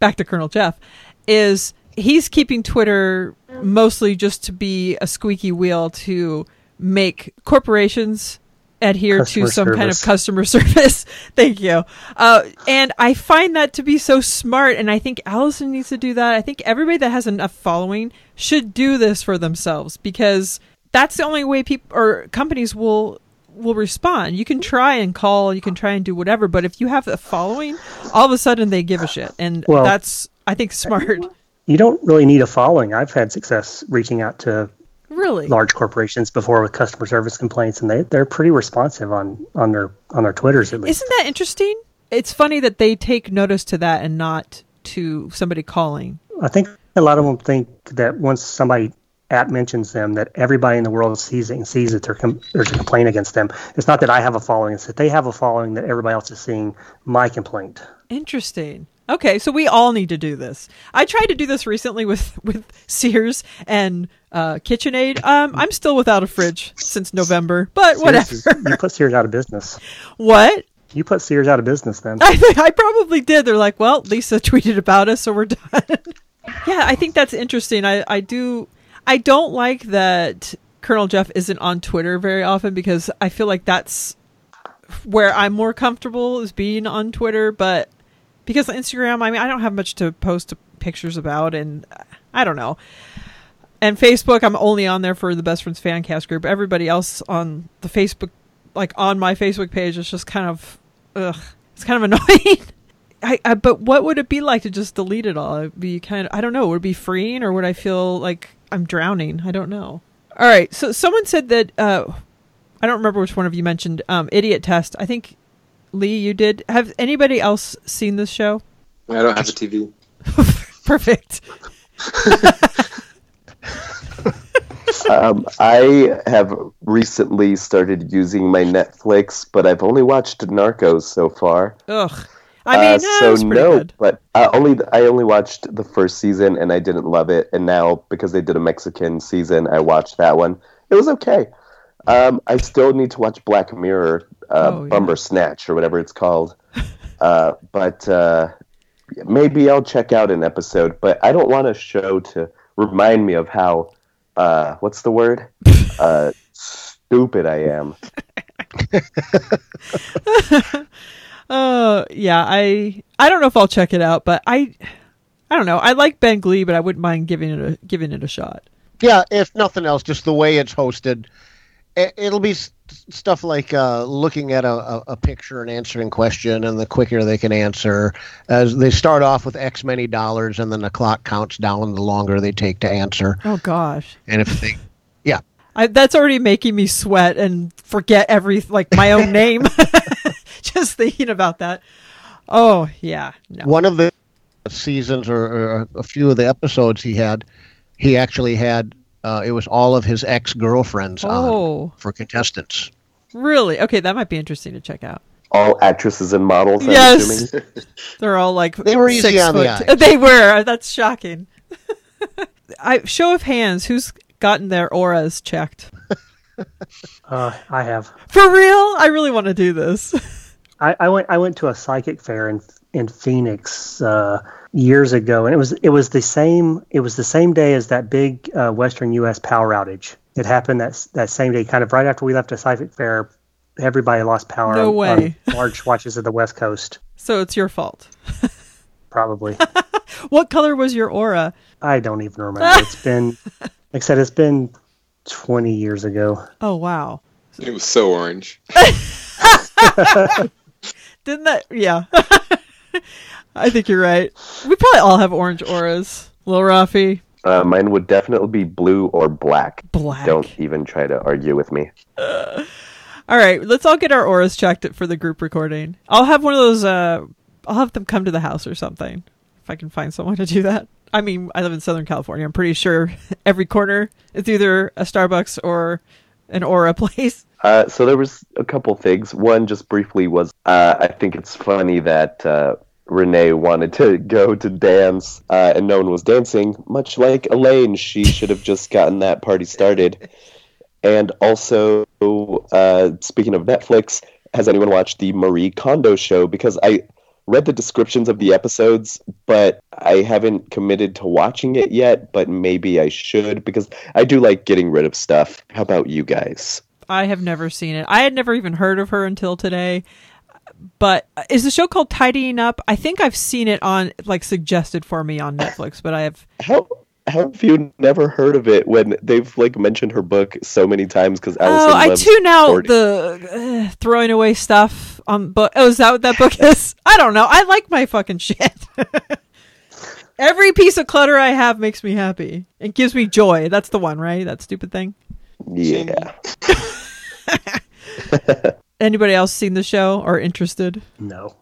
back to Colonel Jeff is he's keeping Twitter mostly just to be a squeaky wheel to make corporations adhere to some kind of customer service. Thank you. And I find that to be so smart, and I think Allison needs to do that. I think everybody that has enough following should do this for themselves, because that's the only way people or companies will respond. You can try and call, you can try and do whatever, but if you have a following, all of a sudden they give a shit. And that's, I think, smart. You don't really need a following. I've had success reaching out to large corporations before with customer service complaints, and they're pretty responsive on their Twitters at least. Isn't that interesting? It's funny that they take notice to that and not to somebody calling. I think a lot of them think that once somebody mentions them, that everybody in the world sees it and sees that there's a complaint against them. It's not that I have a following; it's that they have a following that everybody else is seeing my complaint. Interesting. Okay, so we all need to do this. I tried to do this recently with Sears and KitchenAid. I'm still without a fridge since November, but Sears whatever. You put Sears out of business. What? You put Sears out of business then. I probably did. They're like, well, Lisa tweeted about us, so we're done. Yeah, I think that's interesting. I don't like that Colonel Jeff isn't on Twitter very often, because I feel like that's where I'm more comfortable is being on Twitter, but... Because Instagram, I mean, I don't have much to post pictures about, and I don't know. And Facebook, I'm only on there for the Best Friends fan cast group. Everybody else on the Facebook, like on my Facebook page, is just kind of, it's kind of annoying. But what would it be like to just delete it all? It'd be kind of, I don't know, would it be freeing, or would I feel like I'm drowning? I don't know. All right, so someone said that, I don't remember which one of you mentioned Idiot Test. I think Lee, you did. Have anybody else seen this show? I don't have a TV. Perfect. I have recently started using my Netflix, but I've only watched Narcos so far. Ugh. I mean, so it's pretty good. But I only watched the first season, and I didn't love it. And now, because they did a Mexican season, I watched that one. It was okay. I still need to watch Black Mirror. Bummer Snatch or whatever it's called. But maybe I'll check out an episode, but I don't want a show to remind me of how what's the word? Stupid I am. Yeah, I don't know if I'll check it out, but I don't know. I like Ben Gleib, but I wouldn't mind giving it a shot. Yeah, if nothing else, just the way it's hosted, it'll be stuff like looking at a picture and answering question, and the quicker they can answer. As they start off with X many dollars, and then the clock counts down the longer they take to answer. Oh gosh! And if they, yeah, that's already making me sweat and forget my own name. Just thinking about that. Oh yeah. No. One of the seasons or a few of the episodes he actually had. It was all of his ex-girlfriends on for contestants. Really? Okay, that might be interesting to check out. All actresses and models, yes. I'm assuming. They're all like they were easy 6 foot on the eye. They were. That's shocking. Show of hands, who's gotten their auras checked? I have. For real? I really want to do this. I went to a psychic fair in Phoenix years ago, and it was the same day as that big Western U.S. power outage. It happened that same day, kind of right after we left a psychic fair. Everybody lost power. No way. On large swatches of the West Coast. So it's your fault. Probably. What color was your aura? I don't even remember. It's been, like I said, it's been 20 years ago. Oh wow! It was so orange. Didn't that? Yeah. I think you're right. We probably all have orange auras. Lil Rafi. Mine would definitely be blue or black. Black. Don't even try to argue with me. All right, let's all get our auras checked for the group recording. I'll have one of those. I'll have them come to the house or something if I can find someone to do that. I mean, I live in Southern California. I'm pretty sure every corner it's either a Starbucks or an aura place. So there was a couple things. One, just briefly, was I think it's funny that Renee wanted to go to dance and no one was dancing. Much like Elaine, she should have just gotten that party started. And also, speaking of Netflix, has anyone watched the Marie Kondo show? Because I read the descriptions of the episodes, but I haven't committed to watching it yet, but maybe I should, because I do like getting rid of stuff. How about you guys? I have never seen it. I had never even heard of her until today. But is the show called Tidying Up? I think I've seen it on, suggested for me on Netflix, but I have... How have you never heard of it when they've, mentioned her book so many times? Because Allison loves... I tune out the throwing away stuff on book. Oh, is that what that book is? I don't know. I like my fucking shit. Every piece of clutter I have makes me happy. It gives me joy. That's the one, right? That stupid thing? Yeah. Anybody else seen the show or interested? No.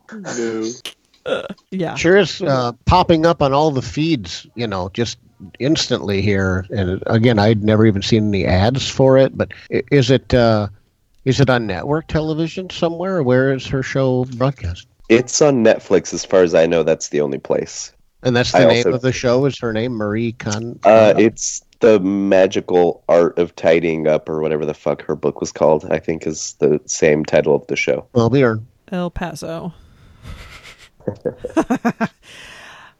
Yeah. Sure is popping up on all the feeds, just instantly here. And again, I'd never even seen any ads for it. But is it on network television somewhere? Where is her show broadcast? It's on Netflix, as far as I know. That's the only place. And that's the name of the show. Is her name Marie Kondo? It's The Magical Art of Tidying Up, or whatever the fuck her book was called, I think is the same title of the show. Well, we are El Paso.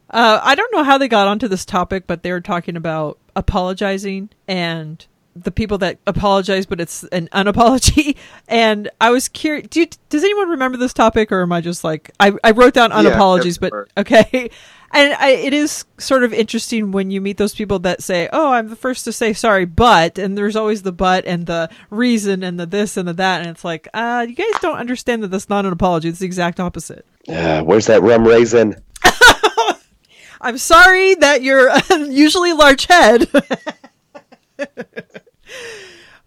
I don't know how they got onto this topic, but they were talking about apologizing and the people that apologize, but it's an unapology. And I was curious, does anyone remember this topic, or am I just I wrote down unapologies, but okay. And it is sort of interesting when you meet those people that say, oh, I'm the first to say sorry, but, and there's always the but and the reason and the this and the that. And it's you guys don't understand that that's not an apology. It's the exact opposite. Where's that rum raisin? I'm sorry that you're unusually large head.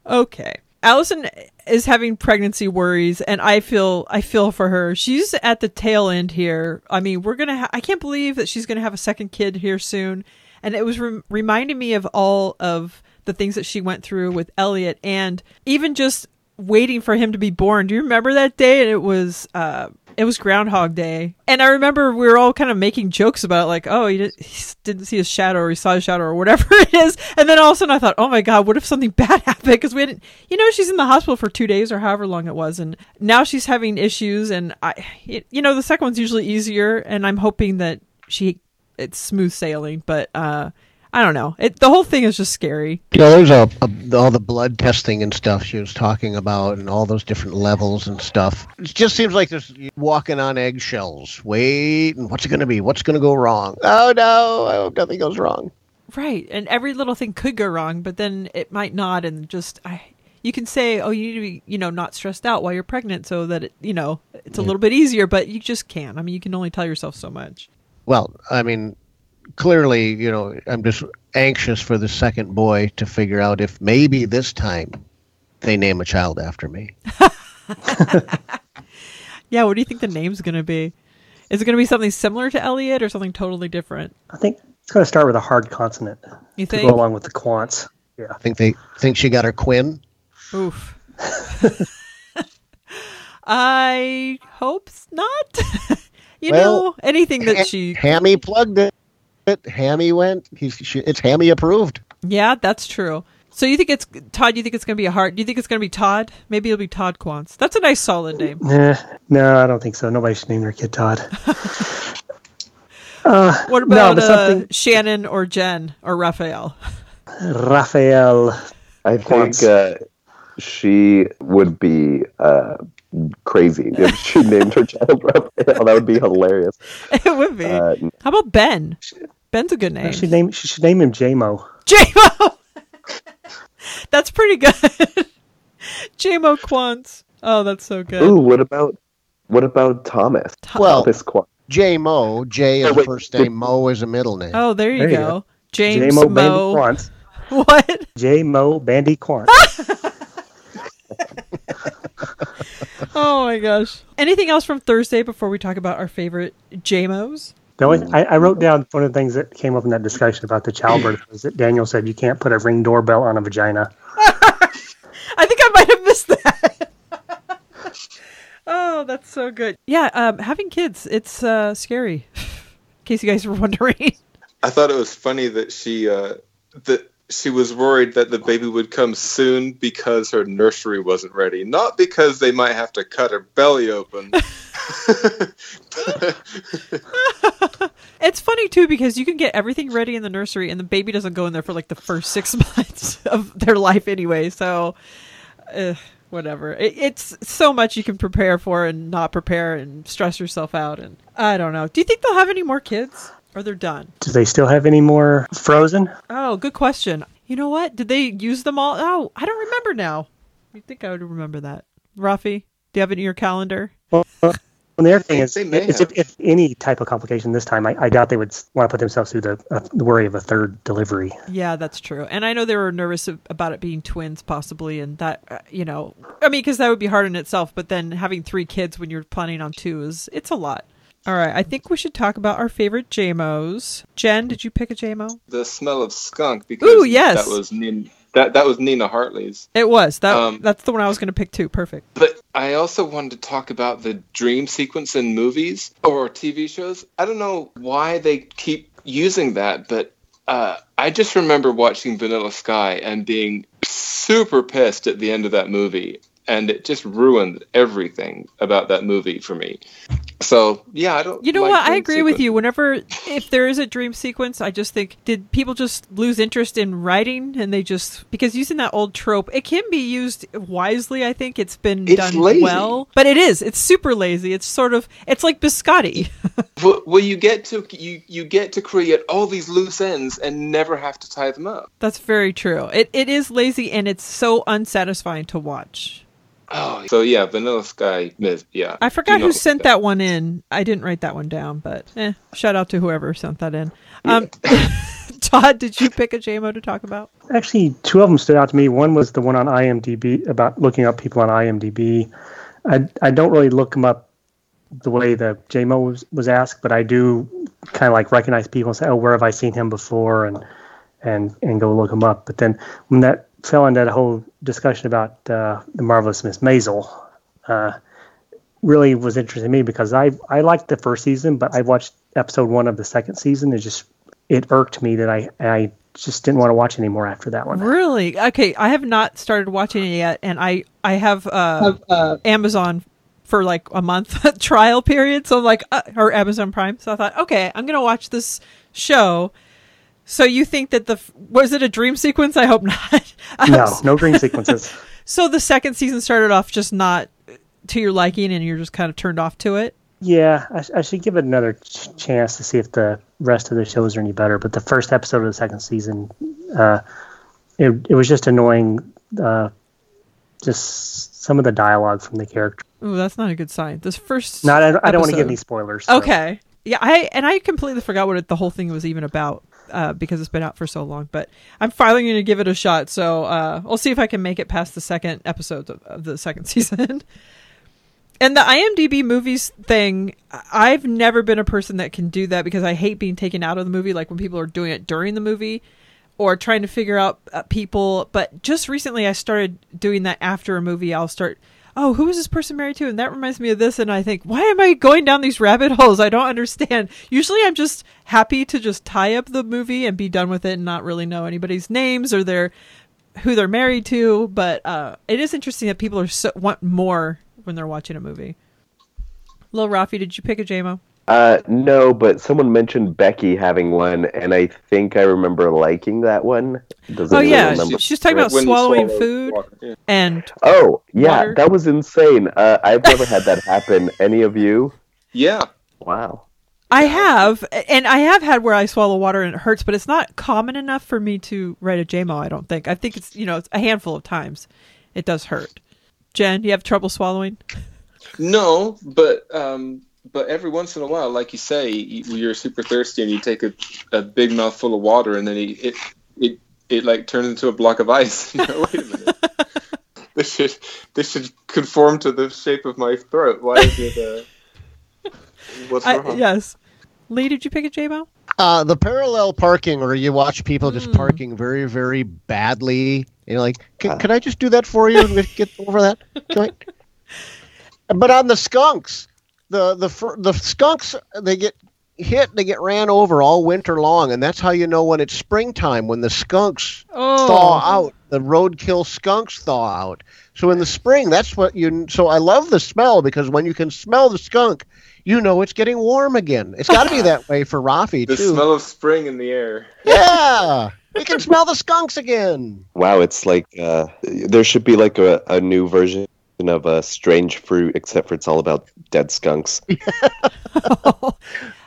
Okay. Allison is having pregnancy worries, and I feel for her. She's at the tail end here. I mean, I can't believe that she's going to have a second kid here soon. And it was reminding me of all of the things that she went through with Elliot, and even just waiting for him to be born. Do you remember that day? And it was Groundhog Day. And I remember we were all kind of making jokes about it, he didn't see his shadow, or he saw his shadow, or whatever it is. And then all of a sudden I thought, oh my God, what if something bad happened? Because we hadn't, she's in the hospital for 2 days or however long it was. And now she's having issues. And the second one's usually easier. And I'm hoping that it's smooth sailing. But I don't know. The whole thing is just scary. Yeah, you know, there's all the blood testing and stuff she was talking about and all those different levels and stuff. It just seems like there's walking on eggshells. Wait, and what's it going to be? What's going to go wrong? Oh, no, I hope nothing goes wrong. Right, and every little thing could go wrong, but then it might not, and just... You can say, oh, you need to be, not stressed out while you're pregnant so that, it's a little bit easier, but you just can't. I mean, you can only tell yourself so much. Well, I mean, clearly, I'm just anxious for the second boy to figure out if maybe this time they name a child after me. Yeah, what do you think the name's going to be? Is it going to be something similar to Elliot or something totally different? I think it's going to start with a hard consonant to go along with the quants. Yeah, I think she got her Quinn. Oof. I hope not. Anything that she... Hammy plugged it. Hammy went. It's Hammy approved. Yeah, that's true. So you think it's... Todd, you think it's going to be a heart? Do you think it's going to be Todd? Maybe it'll be Todd Quantz. That's a nice solid name. No, I don't think so. Nobody should name their kid Todd. What about Shannon or Jen or Rafael? Rafael... I think she would be crazy if she named her child Raphael. That would be hilarious. It would be. How about Ben? Ben's a good name. She should name him J-Mo. J-Mo! That's pretty good. J-Mo Quantz. Oh, that's so good. Ooh, what about Thomas? Thomas Quantz. J-Mo. J is first name. Mo is a middle name. Oh, there you go. James J-Mo Mo. Quantz. What? J. Mo Bandy Quant. Oh my gosh. Anything else from Thursday before we talk about our favorite J-Mos? I wrote down one of the things that came up in that discussion about the childbirth was that Daniel said you can't put a Ring doorbell on a vagina. I think I might have missed that. Oh, that's so good. Yeah, having kids, it's scary. In case you guys were wondering. I thought it was funny that she was worried that the baby would come soon because her nursery wasn't ready. Not because they might have to cut her belly open. It's funny, too, because you can get everything ready in the nursery and the baby doesn't go in there for like the first 6 months of their life anyway. So whatever. It's so much you can prepare for and not prepare and stress yourself out. And I don't know. Do you think they'll have any more kids? Or they're done. Do they still have any more Frozen? Oh, good question. You know what? Did they use them all? Oh, I don't remember now. You'd think I would remember that. Rafi, do you have it in your calendar? Well, the other thing is if any type of complication this time, I doubt they would want to put themselves through the worry of a third delivery. Yeah, that's true. And I know they were nervous about it being twins possibly. And that, because that would be hard in itself. But then having 3 kids when you're planning on 2 it's a lot. All right, I think we should talk about our favorite J-Mos. Jen, did you pick a J-Mo? The smell of skunk, because that was Nina Hartley's. It was. That's the one I was going to pick too. Perfect. But I also wanted to talk about the dream sequence in movies or TV shows. I don't know why they keep using that, but I just remember watching Vanilla Sky and being super pissed at the end of that movie. And it just ruined everything about that movie for me. So, yeah, I don't... You know what? I agree with you. If there is a dream sequence, I just think, did people just lose interest in writing? And they just... Because using that old trope, it can be used wisely, I think. It's done lazy. Well. But it is. It's super lazy. It's sort of... It's like biscotti. Well, you get to create all these loose ends and never have to tie them up. That's very true. It is lazy, and it's so unsatisfying to watch. Oh, so yeah, Vanilla Sky. Yeah, I forgot who sent that one in. I didn't write that one down, but shout out to whoever sent that in. Todd, did you pick a J-Mo to talk about? Actually, 2 of them stood out to me. One was the one on IMDb about looking up people on IMDb. I don't really look them up the way the J-Mo was asked, but I do kind of like recognize people and say, oh, where have I seen him before, and go look him up. But then when that fell into that whole discussion about the Marvelous Miss Maisel really was interesting to me, because I liked the first season, but I watched episode 1 of the second season. It irked me that I just didn't want to watch anymore after that one. Really? Okay, I have not started watching it yet, and I have Amazon for like a month trial period, so I'm like or Amazon Prime. So I thought, okay, I'm gonna watch this show. So you think that was it a dream sequence? I hope not. No dream sequences. So the second season started off just not to your liking and you're just kind of turned off to it? Yeah, I should give it another chance to see if the rest of the shows are any better. But the first episode of the second season, it was just annoying. Just some of the dialogue from the character. Oh, that's not a good sign. This first I don't want to give any spoilers. So. Okay. Yeah, I completely forgot what the whole thing was even about because it's been out for so long. But I'm finally going to give it a shot. So I'll see if I can make it past the second episode of the second season. And the IMDb movies thing, I've never been a person that can do that because I hate being taken out of the movie. Like when people are doing it during the movie or trying to figure out people. But just recently I started doing that after a movie. I'll start... oh, who is this person married to? And that reminds me of this. And I think, why am I going down these rabbit holes? I don't understand. Usually I'm just happy to just tie up the movie and be done with it and not really know anybody's names or who they're married to. But it is interesting that people want more when they're watching a movie. Lil Rafi, did you pick a JMO? No, but someone mentioned Becky having one, and I think I remember liking that one. She's talking about swallowing food water, yeah. And oh, yeah, water. That was insane. I've never had that happen. Any of you? Yeah. Wow. I have, and I have had where I swallow water and it hurts, but it's not common enough for me to write a JMO, I don't think. I think it's, it's a handful of times it does hurt. Jen, you have trouble swallowing? No, but every once in a while, like you say, you're super thirsty and you take a big mouthful of water and then it like turns into a block of ice. Wait a minute. This should conform to the shape of my throat. Why is it what's wrong? Yes. Lee, did you pick a JMO? The parallel parking where you watch people just parking very, very badly. And you're like, can I just do that for you and get over that? But on the skunks... The skunks, they get hit, they get ran over all winter long, and that's how you know when it's springtime, when the skunks thaw out, the roadkill skunks thaw out. So in the spring, so I love the smell, because when you can smell the skunk, you know it's getting warm again. It's got to be that way for Rafi, too. The smell of spring in the air. Yeah! We can smell the skunks again! Wow, it's like, there should be like a new version of a strange fruit, except for it's all about dead skunks.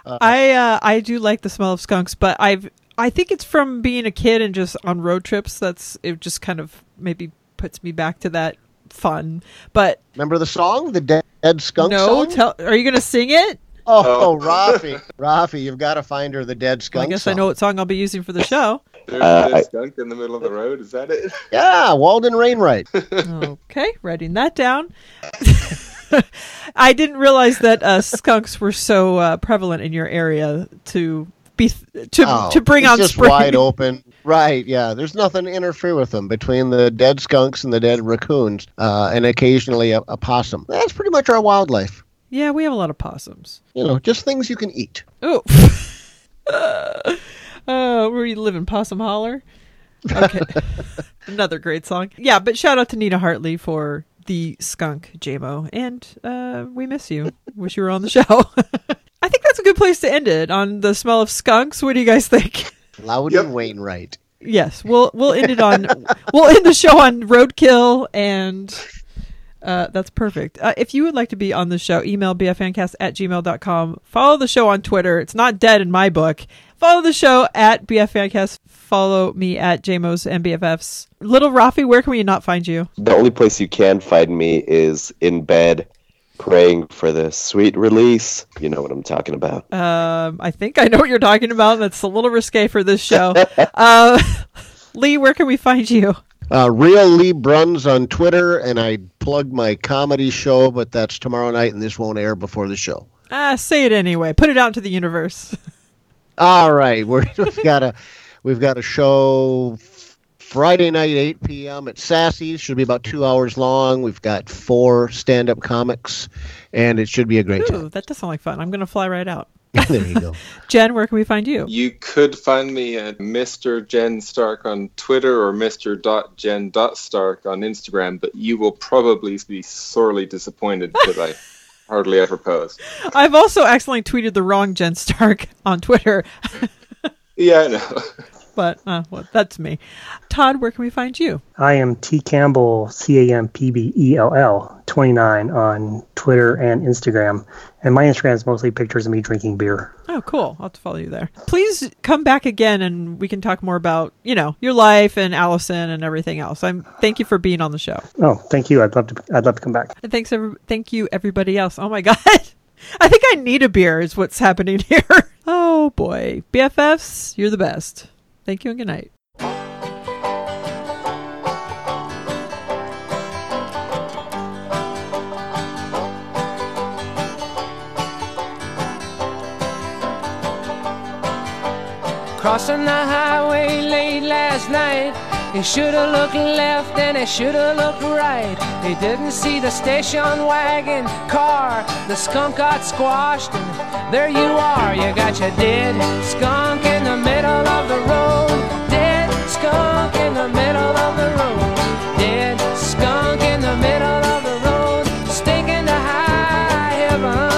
I do like the smell of skunks, but I think it's from being a kid and just on road trips. It just kind of maybe puts me back to that fun. But remember the song, the dead skunk song? Are you going to sing it? Oh, Rafi, you've got to find her the dead skunk. Well, I guess song. I know what song I'll be using for the show. There's a skunk in the middle of the road. Is that it? Yeah, Walden Wainwright. Okay, writing that down. I didn't realize that skunks were so prevalent in your area to bring on just spring. Wide open. Right, yeah. There's nothing to interfere with them between the dead skunks and the dead raccoons, and occasionally a possum. That's pretty much our wildlife. Yeah, we have a lot of possums. Just things you can eat. Oh. Where you live in Possum Holler? Okay. Another great song. Yeah, but shout out to Nina Hartley for the skunk JMO. And we miss you. Wish you were on the show. I think that's a good place to end it, on the smell of skunks. What do you guys think? Loudon Wainwright. Yes, we'll end it on... we'll end the show on roadkill and... that's perfect. If you would like to be on the show, email bffancast@gmail.com. Follow the show on Twitter. It's not dead in my book. Follow the show at bffancast. Follow me at JMOs and BFFs. Little Rafi, where can we not find you? The only place you can find me is in bed, praying for the sweet release. You know what I'm talking about. I think I know what you're talking about. That's a little risque for this show. Lee, where can we find you? Real Lee Bruns on Twitter, and I plug my comedy show, but that's tomorrow night, and this won't air before the show. Say it anyway. Put it out to the universe. All right, we've got a show Friday night, 8 p.m. at Sassy's. Should be about 2 hours long. We've got 4 stand-up comics, and it should be a great time. That does sound like fun. I'm going to fly right out. There you go. Jen, where can we find you? You could find me at Mr. Jen Stark on Twitter or Mr.Jen.Stark on Instagram, but you will probably be sorely disappointed because I hardly ever post. I've also accidentally tweeted the wrong Jen Stark on Twitter. Yeah, I know. But well, that's me. Todd, where can we find you? I am T Campbell, Campbell, 29 on Twitter and Instagram. And my Instagram is mostly pictures of me drinking beer. Oh, cool. I'll have to follow you there. Please come back again and we can talk more about, you know, your life and Allison and everything else. Thank you for being on the show. Oh, thank you. I'd love to come back. And thank you, everybody else. Oh, my God. I think I need a beer is what's happening here. Oh, boy. BFFs, you're the best. Thank you and good night. Crossing the highway late last night. They should've looked left and they should've looked right. They didn't see the station wagon car. The skunk got squashed and there you are. You got your dead skunk in the middle of the road. Dead skunk in the middle of the road. Dead skunk in the middle of the road. Stinking to high heaven.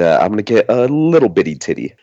I'm going to get a little bitty titty.